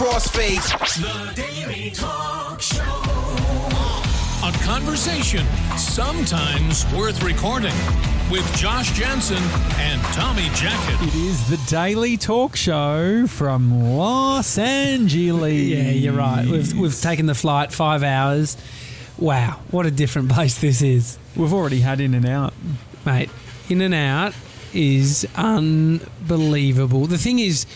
crossfades. The Daily Talk Show. A conversation sometimes worth recording with Josh Janssen and Tommy Jackett. It is the Daily Talk Show from Los Angeles. Yeah, you're right. We've taken the flight 5 hours. Wow, what a different place this is. We've already had In-N-Out. Mate, In-N-Out is unbelievable. The thing is,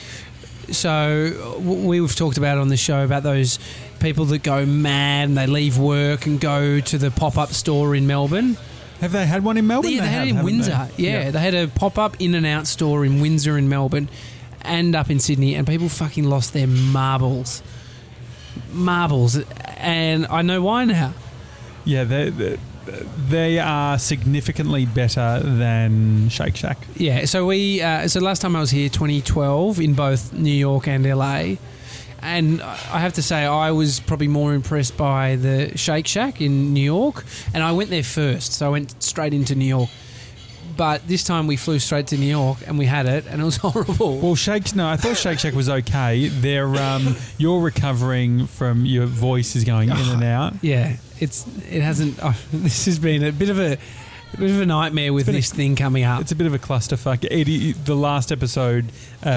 so we've talked about on the show about those people that go mad and they leave work and go to the pop-up store in Melbourne. Have they had one in Melbourne? Yeah, they had it in Windsor. Yeah, they had a pop-up In-N-Out store in Windsor and Melbourne and up in Sydney, and people fucking lost their marbles. And I know why now. Yeah, they are significantly better than Shake Shack. Yeah, so so last time I was here, 2012, in both New York and LA, and I have to say I was probably more impressed by the Shake Shack in New York, and I went there first, so I went straight into New York. But this time we flew straight to New York and we had it and it was horrible. Well, I thought Shake Shack was okay. You're recovering from your voice is going in and out. Yeah, this has been a bit of a nightmare with this thing coming up. It's a bit of a clusterfuck. Eddie, the last episode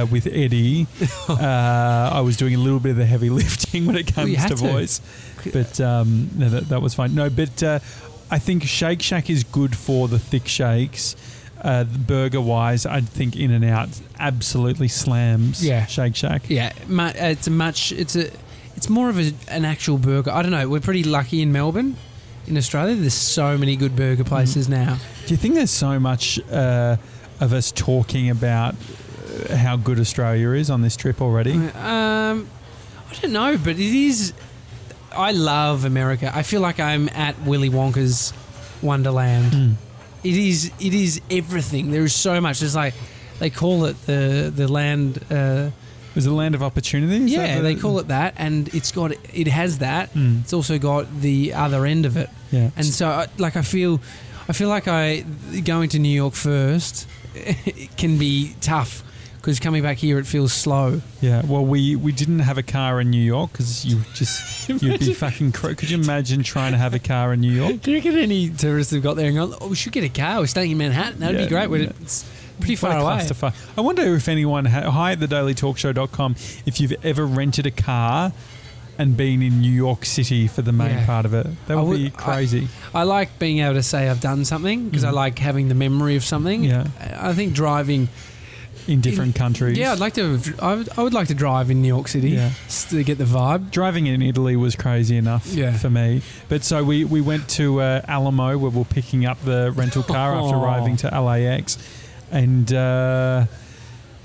with Eddie, I was doing a little bit of the heavy lifting when it comes to voice. But no, that was fine. No, but I think Shake Shack is good for the thick shakes. Burger-wise, I think In-N-Out absolutely slams Shake Shack. Yeah, it's more of an actual burger. I don't know. We're pretty lucky in Melbourne, in Australia. There's so many good burger places now. Do you think there's so much of us talking about how good Australia is on this trip already? I don't know, but it is. I love America. I feel like I'm at Willy Wonka's Wonderland. Mm. It is everything. There is so much. It's like they call it the land. Is it the land of opportunity? They call it that, and it has that. Mm. It's also got the other end of it. Yeah. And so, I feel like going to New York first it can be tough. Because coming back here, it feels slow. Yeah, well, we didn't have a car in New York because you'd be fucking... Could you imagine trying to have a car in New York? Do you reckon any tourists have got there and gone, oh, we should get a car, we're staying in Manhattan, that'd be great. Yeah. It's pretty far away. I wonder if anyone... Hi at thedailytalkshow.com if you've ever rented a car and been in New York City for the main part of it. That would be crazy. I like being able to say I've done something because I like having the memory of something. Yeah. I think driving... In different countries. Yeah, I would like to drive in New York City to get the vibe. Driving in Italy was crazy enough for me. But so we went to Alamo where we're picking up the rental car after arriving to LAX and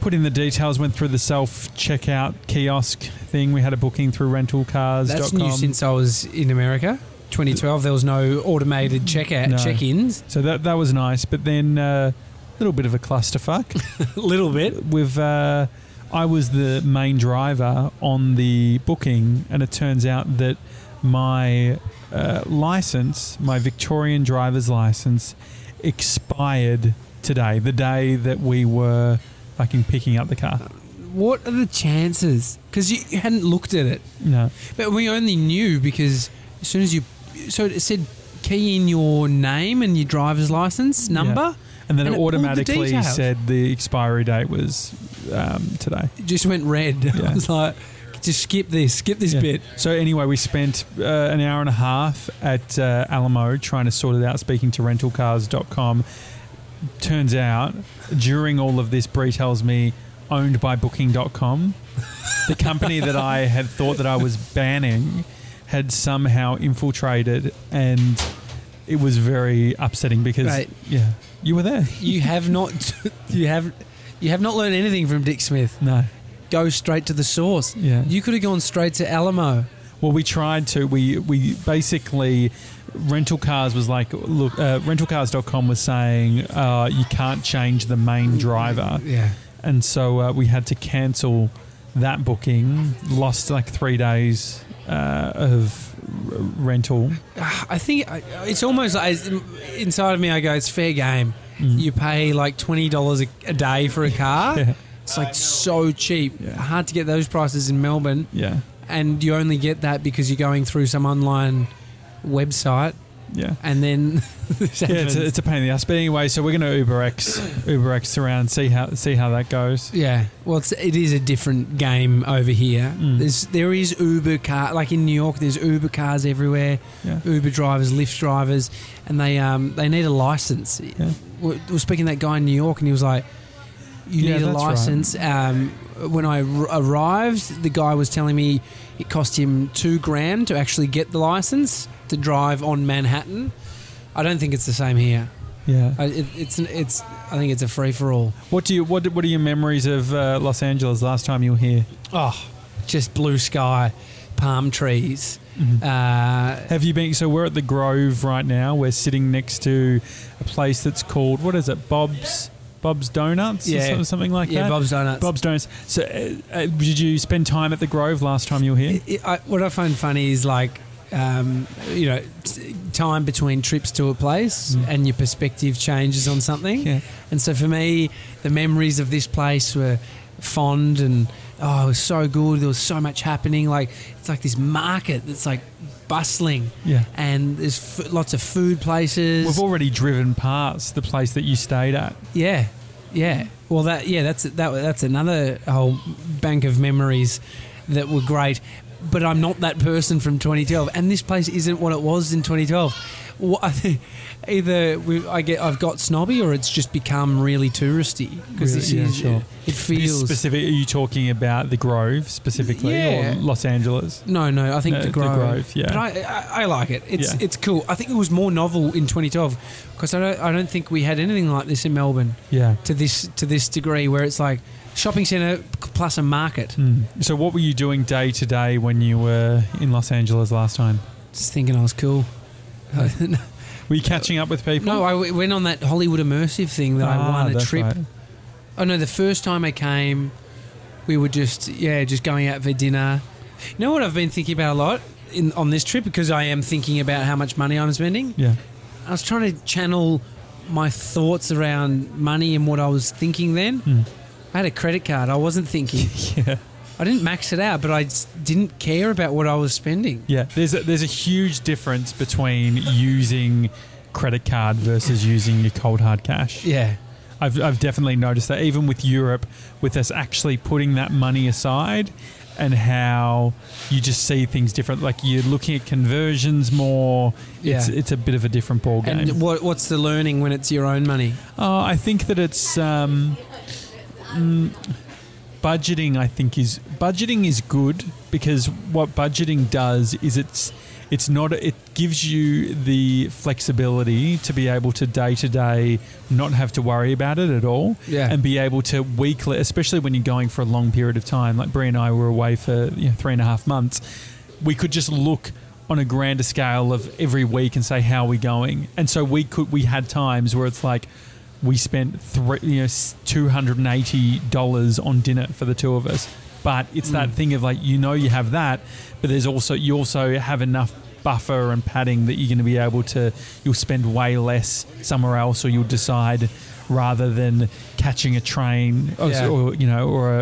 put in the details, went through the self-checkout kiosk thing. We had a booking through rentalcars.com. That's new since I was in America. 2012, there was no automated check-ins. So that was nice. But then... little bit of a clusterfuck. Little bit. I was the main driver on the booking, and it turns out that my license, my Victorian driver's license, expired today, the day that we were fucking picking up the car. What are the chances? Because you hadn't looked at it. No. But we only knew because as soon as you... So it said key in your name and your driver's license number... Yeah. And then it automatically said the expiry date was today. It just went red. Yeah. I was like, just skip this bit. So anyway, we spent an hour and a half at Alamo trying to sort it out, speaking to rentalcars.com. Turns out, during all of this, Bree tells me, owned by Booking.com. The company that I had thought that I was banning had somehow infiltrated, and it was very upsetting because... Right. Yeah. You were there. You have not learned anything from Dick Smith. No. Go straight to the source. Yeah. You could have gone straight to Alamo. Well, we tried to. We basically... Rental Cars was like, look, rentalcars.com was saying you can't change the main driver. Yeah. And so we had to cancel that booking. Lost like 3 days of... rental. I think it's almost like inside of me I go, it's fair game. You pay like $20 a day for a car It's like so cheap. Yeah. Hard to get those prices in Melbourne. Yeah. And you only get that because you're going through some online website. Yeah. And then it's a pain in the ass. But anyway, so we're going to UberX around, see how that goes. Yeah. Well, it is a different game over here. Mm. There is Uber car, like in New York there's Uber cars everywhere. Yeah. Uber drivers, Lyft drivers, and they need a license. Yeah. We're speaking to that guy in New York and he was like, you need a license. Right. When I arrived, the guy was telling me it cost him $2,000 to actually get the license to drive on Manhattan. I don't think it's the same here. Yeah, I think it's a free for all. What are your memories of Los Angeles last time you were here? Oh, just blue sky, palm trees. Mm-hmm. Have you been? So we're at the Grove right now. We're sitting next to a place that's called, what is it? Bob's Donuts or something like that? Yeah, Bob's Donuts. Bob's Donuts. So did you spend time at the Grove last time you were here? What I find funny is like, time between trips to a place and your perspective changes on something. Yeah. And so for me, the memories of this place were fond and, it was so good. There was so much happening. Like, it's like this market that's like bustling. Yeah. And there's lots of food places. We've already driven past the place that you stayed at. Yeah. Yeah. Well, that's another whole bank of memories that were great. But I'm not that person from 2012. And this place isn't what it was in 2012. I've got snobby, or it's just become really touristy. Because it feels specific. Are you talking about the Grove specifically, or Los Angeles? No, I think the Grove. The Grove, yeah. But I like it. It's cool. I think it was more novel in 2012 because I don't think we had anything like this in Melbourne. Yeah. To this degree, where it's like shopping centre plus a market. Mm. So what were you doing day to day when you were in Los Angeles last time? Just thinking I was cool. Were you catching up with people? No, I went on that Hollywood Immersive thing that I won a trip. Right. Oh no, the first time I came, we were just going out for dinner. You know what I've been thinking about a lot on this trip, because I am thinking about how much money I'm spending? Yeah. I was trying to channel my thoughts around money and what I was thinking then. Mm. I had a credit card. I wasn't thinking. Yeah. I didn't max it out, but I didn't care about what I was spending. Yeah, there's a huge difference between using credit card versus using your cold hard cash. Yeah. I've definitely noticed that, even with Europe, with us actually putting that money aside, and how you just see things different. Like, you're looking at conversions more. Yeah. It's a bit of a different ball game. And what's the learning when it's your own money? I think that it's... budgeting, I think, is good, because what budgeting does is it gives you the flexibility to be able to day to day not have to worry about it at all, and be able to weekly, especially when you're going for a long period of time. Like Bree and I were away for 3.5 months. We could just look on a grander scale of every week and say, how are we going? And so we had times where it's like, we spent $280 on dinner for the two of us. But it's that thing of like, you have that, but there's also, you also have enough buffer and padding that you're going to be able to, you'll spend way less somewhere else, or you'll decide rather than catching a train or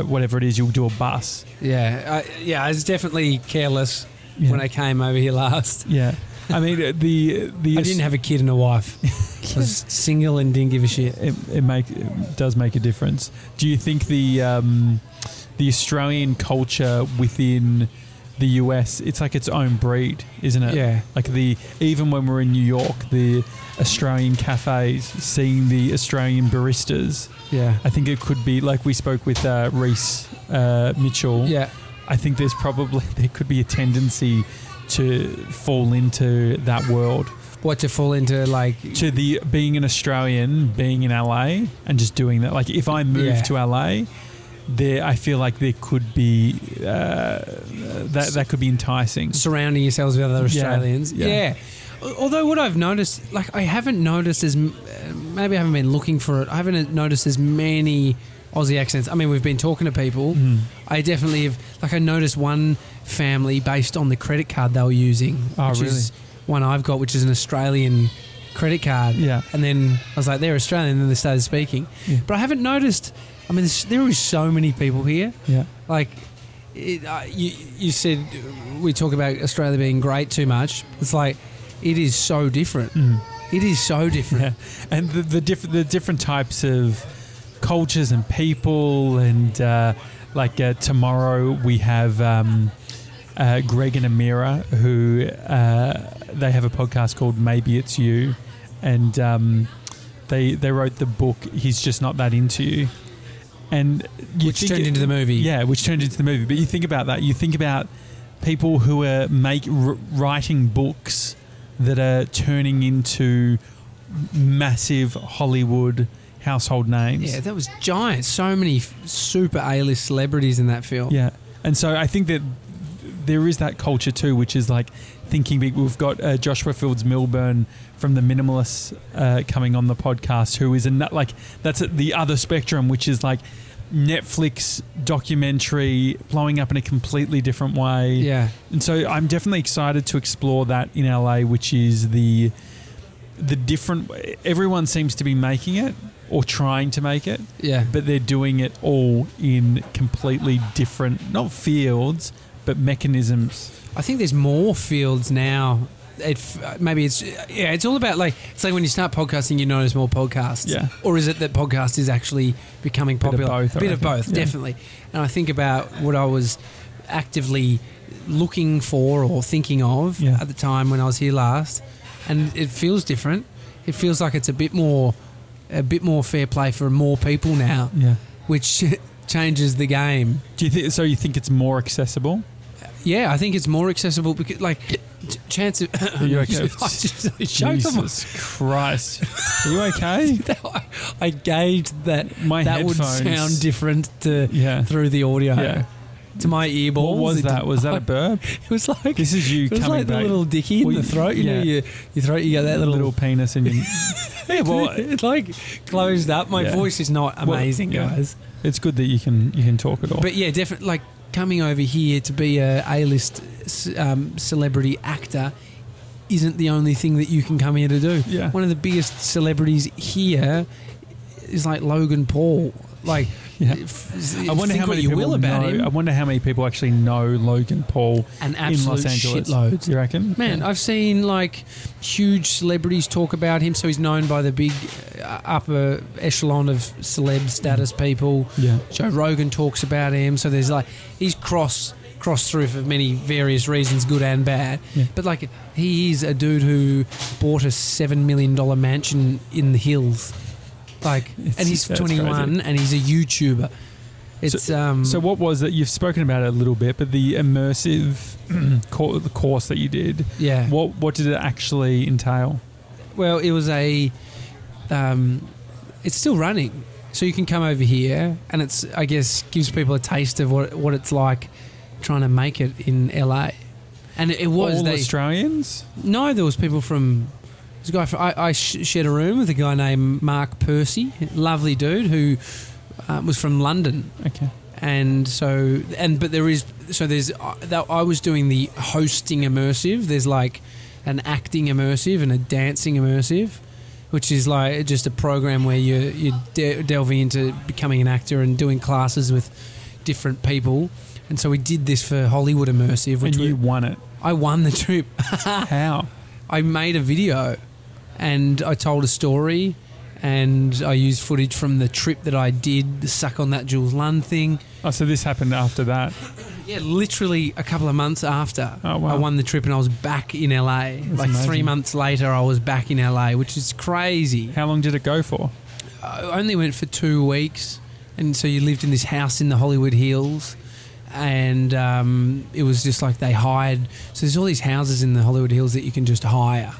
whatever it is, you'll do a bus. Yeah. I was definitely careless when I came over here last. Yeah. I mean, I didn't have a kid and a wife. I was single and didn't give a shit. It does make a difference. Do you think the Australian culture within the US, it's like its own breed, isn't it? Yeah. Like even when we're in New York, the Australian cafes, seeing the Australian baristas. Yeah. I think it could be like we spoke with Reese Mitchell. Yeah. I think there could be a tendency to fall into that world. What, to fall into like... To the being an Australian, being in LA and just doing that. Like if I move to LA, I feel like there could be... that could be enticing. Surrounding yourselves with other Australians. Yeah. Although what I've noticed, like I haven't noticed as... Maybe I haven't been looking for it. I haven't noticed as many Aussie accents. I mean, we've been talking to people. Mm. I definitely have... Like I noticed one family based on the credit card they were using. Oh, really? One I've got, which is an Australian credit card. Yeah. And then I was like, they're Australian. And then they started speaking. Yeah. But I haven't noticed, I mean, there are so many people here. Yeah. Like, you said we talk about Australia being great too much. It's like, it is so different. Mm. It is so different. Yeah. And the different types of cultures and people. And tomorrow we have Greg and Amira, who they have a podcast called Maybe It's You. And they wrote the book, He's Just Not That Into You. And which turned into the movie. Yeah, which turned into the movie. But you think about that. You think about people who are writing books that are turning into massive Hollywood household names. Yeah, that was giant. So many super A-list celebrities in that film. Yeah. And so I think that there is that culture too, which is like thinking big. We've got Joshua Fields Milburn from The Minimalists coming on the podcast, who is that's at the other spectrum, which is like Netflix documentary blowing up in a completely different way. Yeah. And so I'm definitely excited to explore that in LA, which is the different, everyone seems to be making it or trying to make it. Yeah. But they're doing it all in completely different, not fields, but mechanisms. I think there's more fields now. It's all about it's like when you start podcasting, you notice more podcasts. Yeah. Or is it that podcast is actually becoming popular? A bit of both, definitely. And I think about what I was actively looking for or thinking of at the time when I was here last, and it feels different. It feels like it's a bit more fair play for more people now. Yeah. Which changes the game. Do you think so? You think it's more accessible? Yeah, I think it's more accessible because, like, chance of... Are you okay? Jesus Christ. Are you okay? I gauged that that would sound different through the audio. Yeah. To my earballs. What was that? Was that a burp? It was like... This is you coming back. It was like the little dickie in the throat. You know, your throat, you got that little penis in your... Yeah, well... It's like closed up. My voice is not amazing, guys. It's good that you can talk at all. But yeah, definitely, like... Coming over here to be an A-list celebrity actor isn't the only thing that you can come here to do. Yeah. One of the biggest celebrities here is like Logan Paul. Like, I wonder how many people about him. I wonder how many people actually know Logan Paul in Los Angeles. Shitloads. You reckon? Man, yeah. I've seen like huge celebrities talk about him. So he's known by the big upper echelon of celeb status people. Yeah. Joe Rogan talks about him. So there's like he's crossed through for many various reasons, good and bad. Yeah. But like he is a dude who bought a $7 million mansion in the hills. Like, and he's 21 crazy. And he's a YouTuber. It's so what was that? You've spoken about it a little bit, but the immersive course that you did. Yeah. What did it actually entail? Well, it was it's still running, so you can come over here, and it's, I guess, gives people a taste of what it's like trying to make it in LA. And it was all Australians? No, there was people from. This guy, I shared a room with a guy named Mark Percy, lovely dude who was from London. Okay. And so, I was doing the hosting immersive. There's like an acting immersive and a dancing immersive, which is like just a program where you're delving into becoming an actor and doing classes with different people. And so we did this for Hollywood Immersive. Which you won it. I won the trip. How? I made a video. And I told a story, and I used footage from the trip that I did, the suck on that Jules Lund thing. Oh, so this happened after that? Yeah, literally a couple of months after. Oh, wow. I won the trip and I was back in LA. That's like amazing. 3 months later, I was back in LA, which is crazy. How long did it go for? I only went for 2 weeks, and so you lived in this house in the Hollywood Hills. And it was just like they hired. So there's all these houses in the Hollywood Hills that you can just hire,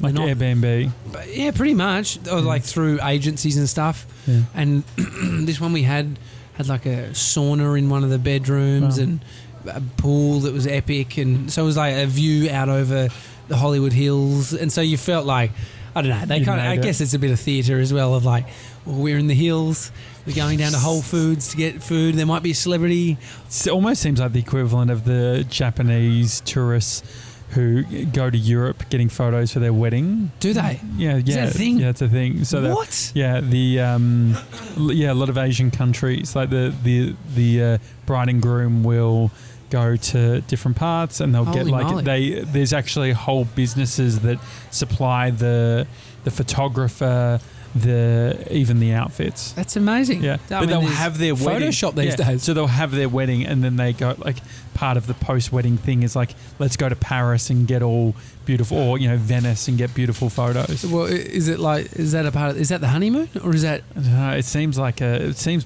like Airbnb. Yeah, pretty much, or like through agencies and stuff. Yeah. And this one we had like a sauna in one of the bedrooms and a pool that was epic. And so it was like a view out over the Hollywood Hills. And so you felt like, I don't know. They kind of, I guess it's a bit of theatre as well. Of like, well, we're in the hills. We're going down to Whole Foods to get food. There might be a celebrity. It almost seems like the equivalent of the Japanese tourists who go to Europe getting photos for their wedding. Do they? Yeah, yeah. Is that a thing? Yeah, it's a thing. So what? Yeah, the yeah, a lot of Asian countries, like the bride and groom will go to different parts, and they'll get like moly. There's actually whole businesses that supply the photographer, even the outfits. That's amazing. Yeah, but they'll have their wedding. Photoshop these days. So they'll have their wedding, and then they go, like, part of the post-wedding thing is like, let's go to Paris and get all beautiful, or Venice and get beautiful photos. Well, is that the honeymoon, or is that? It seems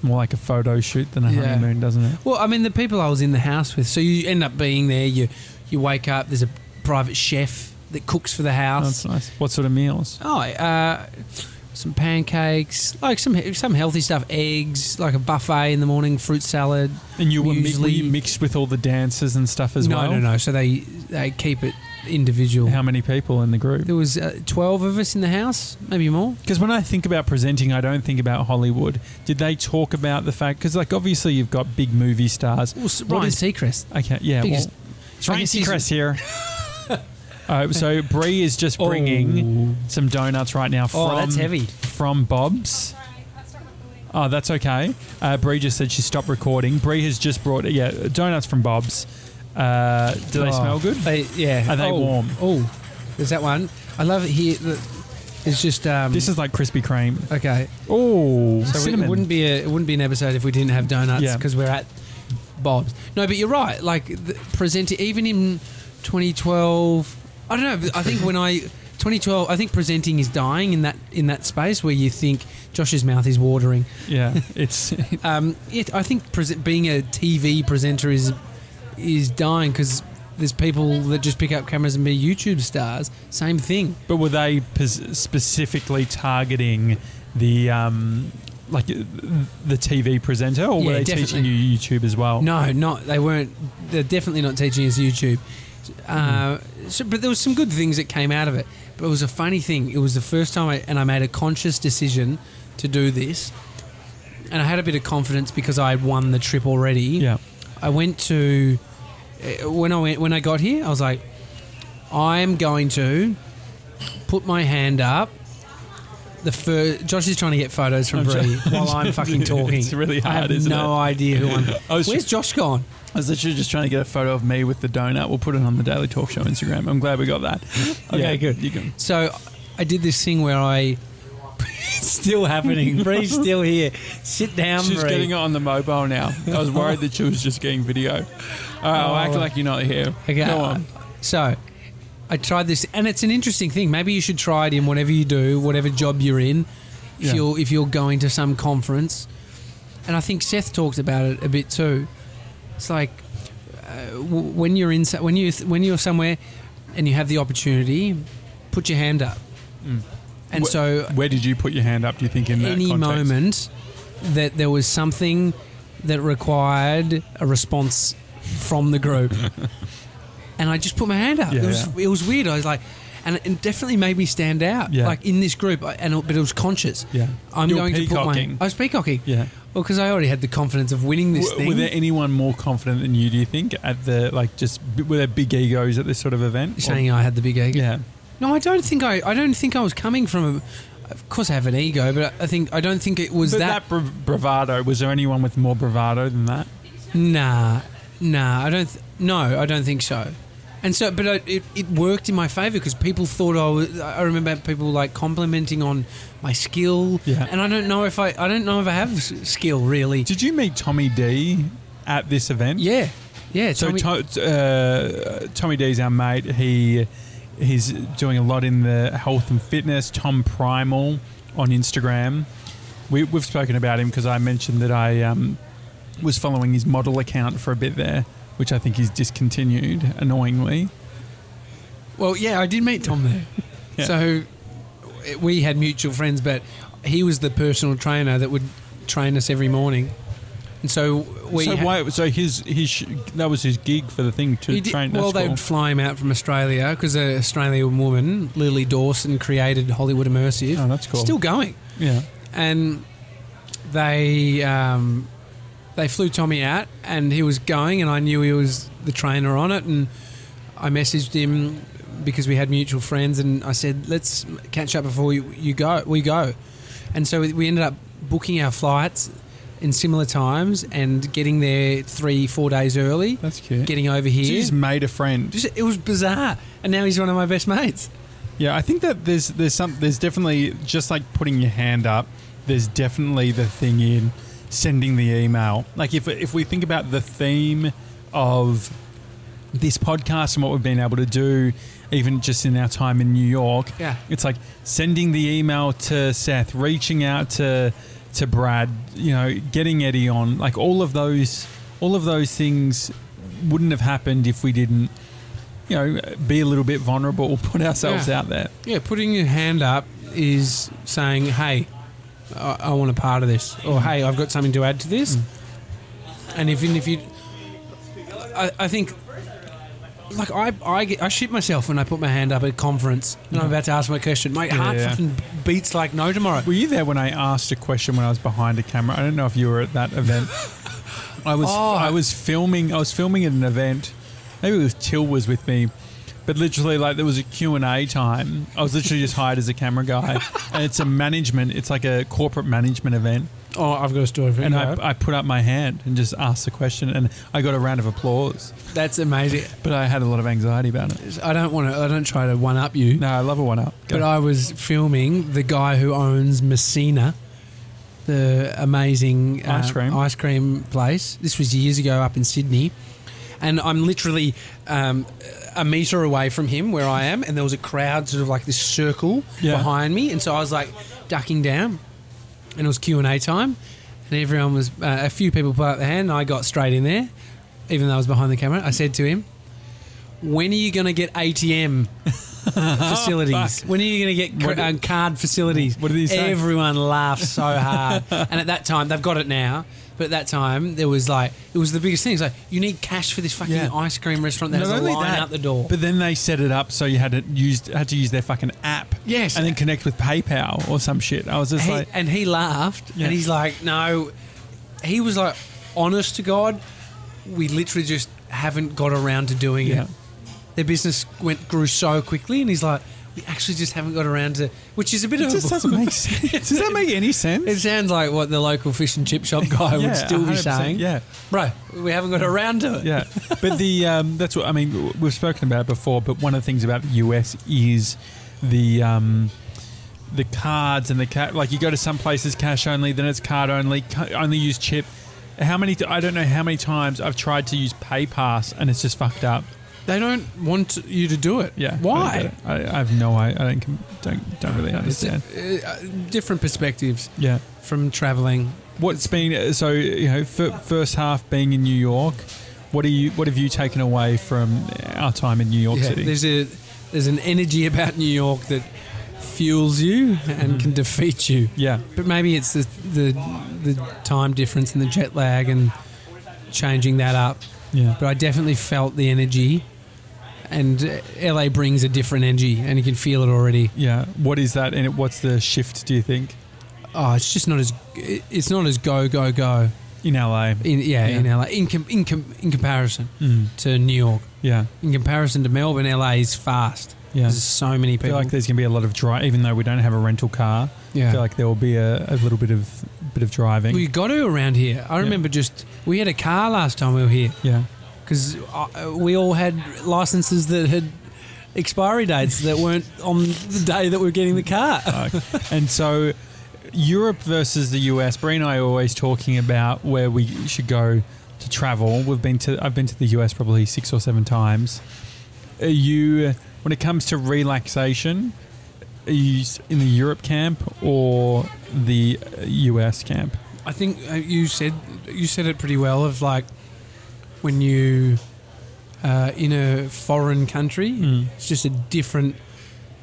more like a photo shoot than a honeymoon, doesn't it? Well, I mean, the people I was in the house with. So you end up being there. You wake up. There's a private chef that cooks for the house. That's nice. What sort of meals? Some pancakes, like some healthy stuff, eggs, like a buffet in the morning, fruit salad. And were you mixed with all the dancers and stuff as well? No. So they keep it individual. How many people in the group? There was 12 of us in the house, maybe more. Because when I think about presenting, I don't think about Hollywood. Did they talk about the fact? Because obviously you've got big movie stars. Well, Ryan Seacrest. Okay, yeah. It's Ryan Seacrest here. So Bree is just bringing some donuts right now from, that's heavy. From Bob's. Oh, that's okay. Bree just said she stopped recording. Bree has just brought donuts from Bob's. Do they smell good? Are they warm? Oh, there's that one. I love it here. It's just this is like Krispy Kreme. Okay. Oh, so cinnamon. It wouldn't be an episode if we didn't have donuts because we're at Bob's. No, but you're right. Like presenting even in 2012. I don't know. I think 2012, I think presenting is dying in that space where you think Josh's mouth is watering. Yeah, it's. I think being a TV presenter is dying because there's people that just pick up cameras and be YouTube stars. Same thing. But were they specifically targeting the the TV presenter, or were they definitely teaching you YouTube as well? No, they weren't. They're definitely not teaching us YouTube. But there was some good things that came out of it. But it was a funny thing. It was the first time I made a conscious decision to do this, and I had a bit of confidence because I had won the trip already. Yeah, I went to when I got here, I was like, I'm going to put my hand up. Josh is trying to get photos from Bree while I'm fucking talking. It's really hard, isn't it? I have no idea who I'm. Where's Josh gone? I was literally just trying to get a photo of me with the donut. We'll put it on the Daily Talk Show Instagram. I'm glad we got that. Okay, good. You can. So I did this thing where it's still happening. Bree's still here. Sit down, Bree. She's getting it on the mobile now. I was worried that she was just getting video. All right, I'll act like you're not here. Okay. Go on. So I tried this, and it's an interesting thing. Maybe you should try it in whatever you do, whatever job you're in, if you're going to some conference. And I think Seth talked about it a bit too. It's like when you're somewhere and you have the opportunity, put your hand up. Mm. And so, where did you put your hand up? Do you think in that context? Any moment that there was something that required a response from the group, and I just put my hand up. Yeah, it was weird. I was like, and it definitely made me stand out, like in this group. But it was conscious. Yeah, I was peacocking. Yeah. Well, because I already had the confidence of winning this thing. Were there anyone more confident than you, do you think, at were there big egos at this sort of event? You're saying I had the big ego? Yeah. No, I don't think I was coming from of course I have an ego, but I don't think it was that. But that bravado, was there anyone with more bravado than that? Nah, I don't think so. And so, but it worked in my favour because people thought I remember people like complimenting on my skill, and I don't know if I have skill really. Did you meet Tommy D at this event? Yeah. So Tommy D's our mate. He's doing a lot in the health and fitness. Tom Primal on Instagram. We've spoken about him because I mentioned that I was following his model account for a bit there, which I think he's discontinued, annoyingly. Well, yeah, I did meet Tom there. Yeah. So we had mutual friends, but he was the personal trainer that would train us every morning. And so we... that was his gig for the thing to train us. Well, they'd fly him out from Australia because an Australian woman, Lily Dawson, created Hollywood Immersive. Oh, that's cool. Still going. Yeah. And they flew Tommy out, and he was going, and I knew he was the trainer on it, and I messaged him because we had mutual friends, and I said, let's catch up before we go. And so we ended up booking our flights in similar times and getting there 3-4 days early. That's cute. Getting over here. So you just made a friend. It was bizarre. And now he's one of my best mates. Yeah, I think that there's definitely, just like putting your hand up, there's definitely the thing in sending the email. Like if we think about the theme of this podcast and what we've been able to do, even just in our time in New York, yeah, it's like sending the email to Seth, reaching out to Brad, you know, getting Eddie on, like all of those things wouldn't have happened if we didn't, you know, be a little bit vulnerable, put ourselves out there. Yeah, putting your hand up is saying, hey, I want a part of this, or hey, I've got something to add to this. And I think, like, I shit myself when I put my hand up at a conference and I'm about to ask my question. My heart fucking beats like no tomorrow. Were you there when I asked a question when I was behind a camera? I don't know if you were at that event. I was filming at an event. Maybe it was Till was with me. But literally, like, there was a Q&A time. I was literally just hired as a camera guy. And it's like a corporate management event. Oh, I've got a story for you. And I put up my hand and just asked the question, and I got a round of applause. That's amazing. But I had a lot of anxiety about it. I don't try to one-up you. No, I love a one-up. But I was filming the guy who owns Messina, the amazing ice cream place. This was years ago up in Sydney. And I'm literally a metre away from him where I am, and there was a crowd, sort of like this circle behind me. And so I was like ducking down. And it was Q&A time, and everyone was a few people put up their hand, and I got straight in there, even though I was behind the camera. I said to him, when are you going to get ATM facilities? When are you going to get card facilities? What did he say? Everyone laughed so hard. And at that time, they've got it now, but at that time, there was like, it was the biggest thing. It's like, you need cash for this fucking ice cream restaurant that has a line out the door. But then they set it up so you had to use their fucking app. Yes. And then connect with PayPal or some shit. I was just like... And he laughed and he's like, no. He was like, honest to God, we literally just haven't got around to doing it. Their business grew so quickly, and he's like, we actually just haven't got around to, which is a bit of a... It just doesn't make sense. Does that make any sense? It sounds like what the local fish and chip shop guy would still be saying. Yeah, bro, we haven't got around to it. Yeah, but that's what, I mean, we've spoken about it before, but one of the things about the US is the cards and the cash. Like, you go to some places cash only, then it's card only, only use chip. I don't know how many times I've tried to use PayPass and it's just fucked up. They don't want you to do it. Yeah. Why? I have no idea. I don't really understand. Different perspectives. Yeah. From traveling. What's been so, you know, first half being in New York, what have you taken away from our time in New York City? There's an energy about New York that fuels you and can defeat you. Yeah. But maybe it's the time difference and the jet lag and changing that up. Yeah. But I definitely felt the energy. And LA brings a different energy, and you can feel it already. Yeah. What is that, and what's the shift, do you think? Oh, it's just not as go, go, go. In LA. In LA. In comparison to New York. Yeah. In comparison to Melbourne, LA is fast. Yeah. There's so many people. I feel like there's going to be a lot of drive, even though we don't have a rental car. Yeah. I feel like there will be a little bit of driving. Well, you got to around here. I remember we had a car last time we were here. Yeah. Because we all had licenses that had expiry dates that weren't on the day that we were getting the car. And so Europe versus the US, Bree and I are always talking about where we should go to travel. I've been to the US probably 6 or 7 times. When it comes to relaxation, are you in the Europe camp or the US camp? I think you said it pretty well, of like when you in a foreign country, it's just a different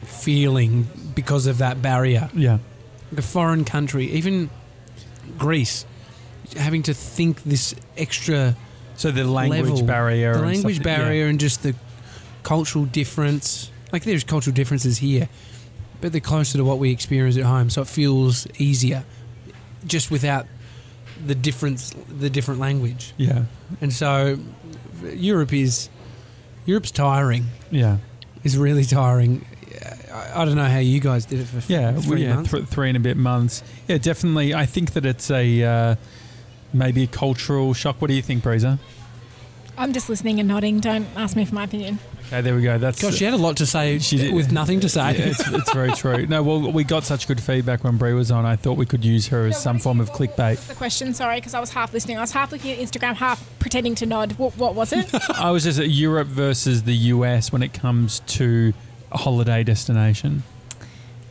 feeling because of that barrier. Yeah. The foreign country, even Greece, having to think this extra the language barrier and just the cultural difference. Like, there's cultural differences here, but they're closer to what we experience at home, so it feels easier just without the different language. Yeah. And so Europe is Europe's tiring. Yeah. It's really tiring. I don't know how you guys did it for three months. Three and a bit months. Yeah, definitely. I think that it's a maybe a cultural shock. What do you think, Breeza? I'm just listening and nodding. Don't ask me for my opinion. Okay, there we go. That's Gosh, she had a lot to say with nothing to say. Yeah, it's very true. No, well, we got such good feedback when Bree was on. I thought we could use her as some form of clickbait. What was the question? Sorry, because I was half listening. I was half looking at Instagram, half pretending to nod. What was it? I was just at Europe versus the US when it comes to a holiday destination.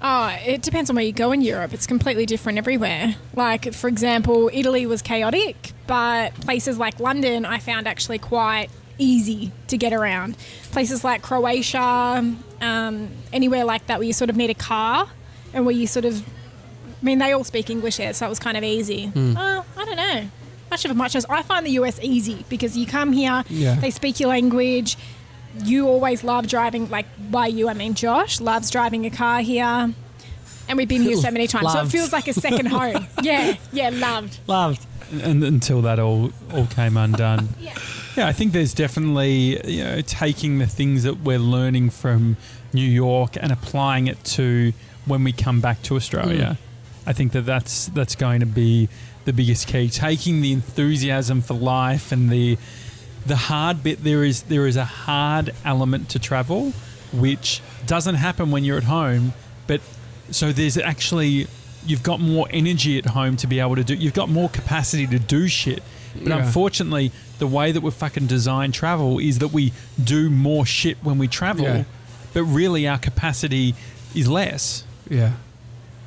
Oh, it depends on where you go in Europe. It's completely different everywhere. Like, for example, Italy was chaotic, but places like London I found actually quite easy to get around. Places like Croatia, anywhere like that where you sort of need a car and where you sort of, I mean, they all speak English there, so it was kind of easy. I don't know. Much of a muchness. I find the US easy because you come here, they speak your language. You always love driving, like by you, I mean Josh loves driving a car here. And we've been here so many times. Loved. So it feels like a second home. Yeah, loved. And until that all came undone. Yeah, I think there's definitely, you know, taking the things that we're learning from New York and applying it to when we come back to Australia. I think that's going to be the biggest key. Taking the enthusiasm for life and the hard bit. There is a hard element to travel, which doesn't happen when you're at home. But so there's actually, you've got more energy at home to be able to do. You've got more capacity to do shit. But unfortunately, the way that we're fucking designed travel is that we do more shit when we travel, but really our capacity is less. Yeah.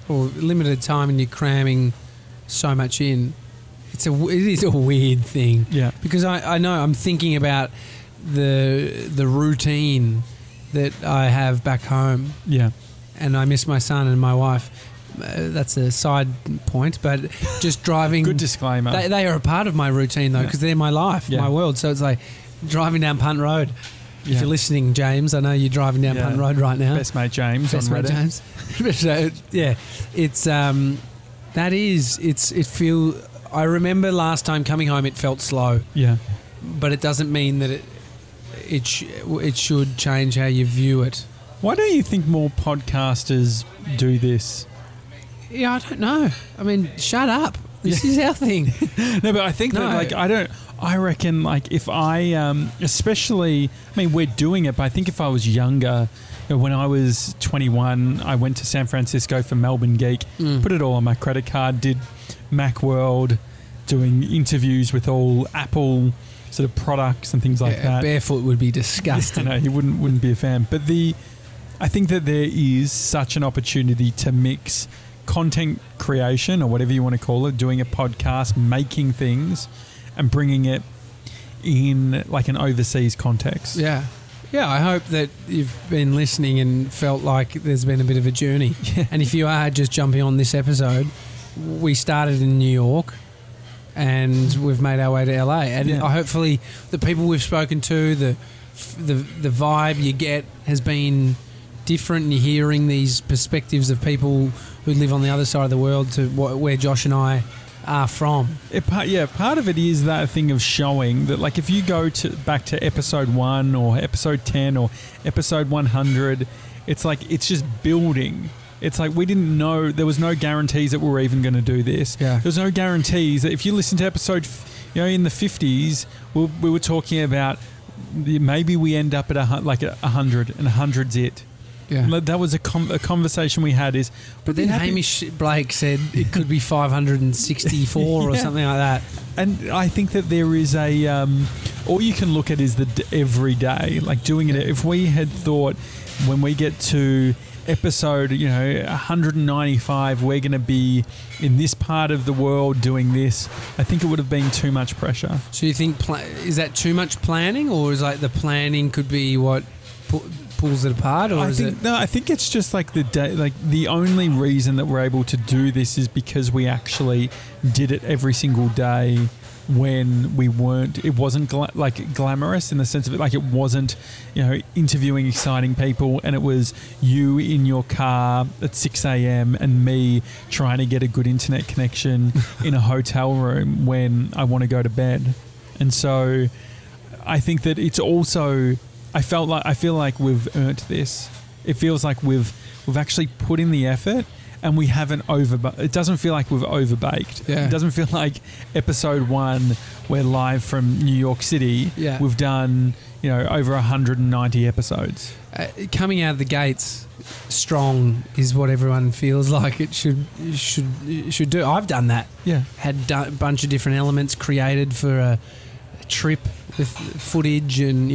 Or limited time and you're cramming so much in. It is a weird thing. Yeah. Because I know I'm thinking about the routine that I have back home. Yeah. And I miss my son and my wife. That's a side point, but just driving. Good disclaimer. They are a part of my routine though, because they're my life, my world. So it's like driving down Punt Road. Yeah. If you're listening, James, I know you're driving down Punt Road right now. Best mate James. Best mate James. So, yeah, it's that is it feel. I remember last time coming home, it felt slow. Yeah, but it doesn't mean that it should change how you view it. Why don't you think more podcasters do this? Yeah, I don't know. I mean, shut up. This is our thing. No, but I think that, like, I don't... I reckon, like, if I... especially... I mean, we're doing it, but I think if I was younger, you know, when I was 21, I went to San Francisco for Melbourne Geek, put it all on my credit card, did Macworld, doing interviews with all Apple sort of products and things like that. Barefoot would be disgusting. No, he wouldn't be a fan. But I think that there is such an opportunity to mix... content creation, or whatever you want to call it, doing a podcast, making things and bringing it in like an overseas context. Yeah, I hope that you've been listening and felt like there's been a bit of a journey. And if you are just jumping on this episode, we started in New York and we've made our way to LA, and hopefully the people we've spoken to, the vibe you get has been different, and you're hearing these perspectives of people who live on the other side of the world to where Josh and I are from. Part of it is that thing of showing that, like, if you go back to episode 1 or episode 10 or episode 100, it's like, it's just building. It's like, we didn't know, there was no guarantees that we were even going to do this. Yeah. There was no guarantees that if you listen to episode, you know, in the 50s, we were talking about maybe we end up at 100 and 100's it. Yeah. That was a conversation we had. But then Hamish Blake said it could be 564 or something like that. And I think that there is a... all you can look at is the everyday, like doing it. If we had thought when we get to episode, you know, 195, we're going to be in this part of the world doing this, I think it would have been too much pressure. So you think... is that too much planning, or is like the planning could be what... pulls it apart, or I think it's just like the day. Like, the only reason that we're able to do this is because we actually did it every single day when we weren't. It wasn't glamorous in the sense of it. Like, it wasn't, you know, interviewing exciting people, and it was you in your car at 6 a.m. and me trying to get a good internet connection in a hotel room when I want to go to bed. And so, I think that it's also I feel like we've earned this. It feels like we've actually put in the effort, and we haven't it doesn't feel like we've overbaked. Yeah. It doesn't feel like episode 1, we're live from New York City. Yeah. We've done, over 190 episodes. Coming out of the gates strong is what everyone feels like it should do. I've done that. Yeah. Had a bunch of different elements created for a trip with footage and,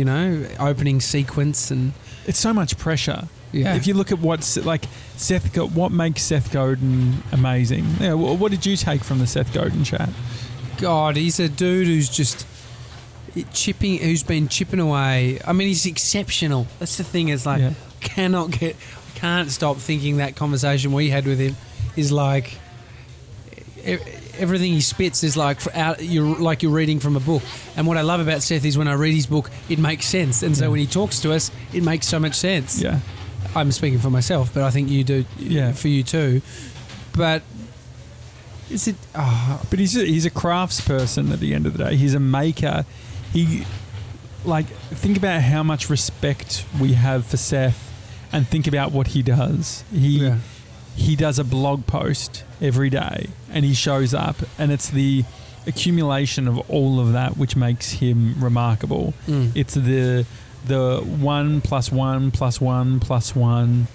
opening sequence, and it's so much pressure. Yeah. If you look at what makes Seth Godin amazing? Yeah, what did you take from the Seth Godin chat? God, he's a dude who's just chipping away. I mean, he's exceptional. That's the thing. It's like, yeah. I can't stop thinking that conversation we had with him is like, everything he spits is like you're reading from a book. And what I love about Seth is when I read his book, it makes sense. And so when he talks to us, it makes so much sense. Yeah. I'm speaking for myself, but I think you do. Yeah. For you too. But is it? But he's a crafts person at the end of the day. He's a maker. Think about how much respect we have for Seth, and think about what he does. He does a blog post every day, and he shows up, and it's the accumulation of all of that which makes him remarkable. Mm. It's the 1 + 1 + 1 + 1,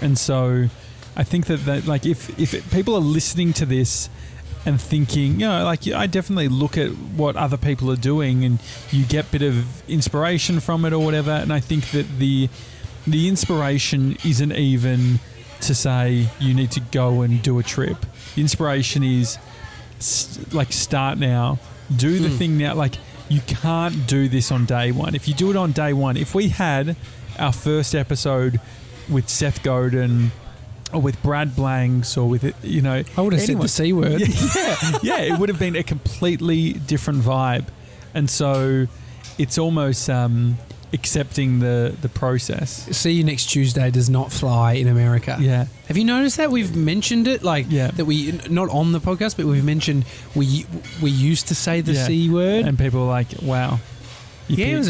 and so I think that if people are listening to this and thinking, I definitely look at what other people are doing, and you get a bit of inspiration from it or whatever. And I think that the inspiration isn't even to say you need to go and do a trip. The inspiration is start now, do the thing now. You can't do this on day one. If you do it on day one, if we had our first episode with Seth Godin or with Brad Blanks or with, I would have said the C word. Yeah, it would have been a completely different vibe. And so it's almost accepting the process. See you next Tuesday does not fly in America. Yeah. Have you noticed that we've mentioned it? That we, not on the podcast, but we've mentioned we used to say the C word. And people are like, wow. It was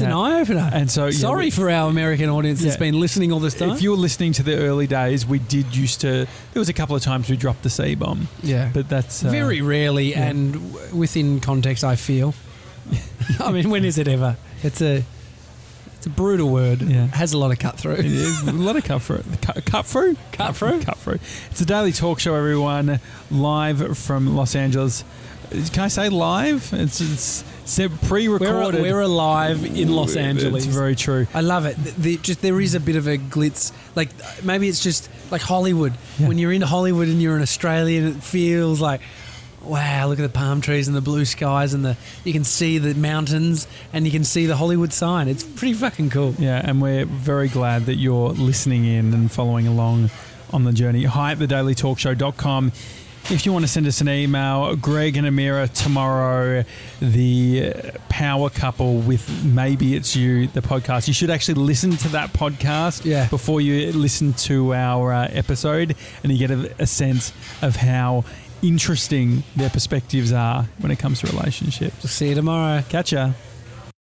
an eye-opener. And so, sorry for our American audience that's been listening all this time. If you were listening to the early days, we did used to, there was a couple of times we dropped the C-bomb. Yeah. But that's very rarely and within context, I feel. I mean, when is it ever? It's a brutal word. Yeah. It has a lot of cut through. It is a lot of cut through. Cut through. It's a Daily Talk Show, everyone, live from Los Angeles. Can I say live? It's pre-recorded. We're alive in Los Angeles. It's very true. I love it. There is a bit of a glitz. Maybe it's just like Hollywood. Yeah. When you're in Hollywood and you're an Australian, it feels like, wow, look at the palm trees and the blue skies and you can see the mountains and you can see the Hollywood sign. It's pretty fucking cool. Yeah, and we're very glad that you're listening in and following along on the journey. hi@thedailytalkshow.com. If you want to send us an email, Greg and Amira tomorrow, the power couple with Maybe It's You, the podcast. You should actually listen to that podcast before you listen to our episode, and you get a sense of how interesting their perspectives are when it comes to relationships. We'll see you tomorrow. Catch ya.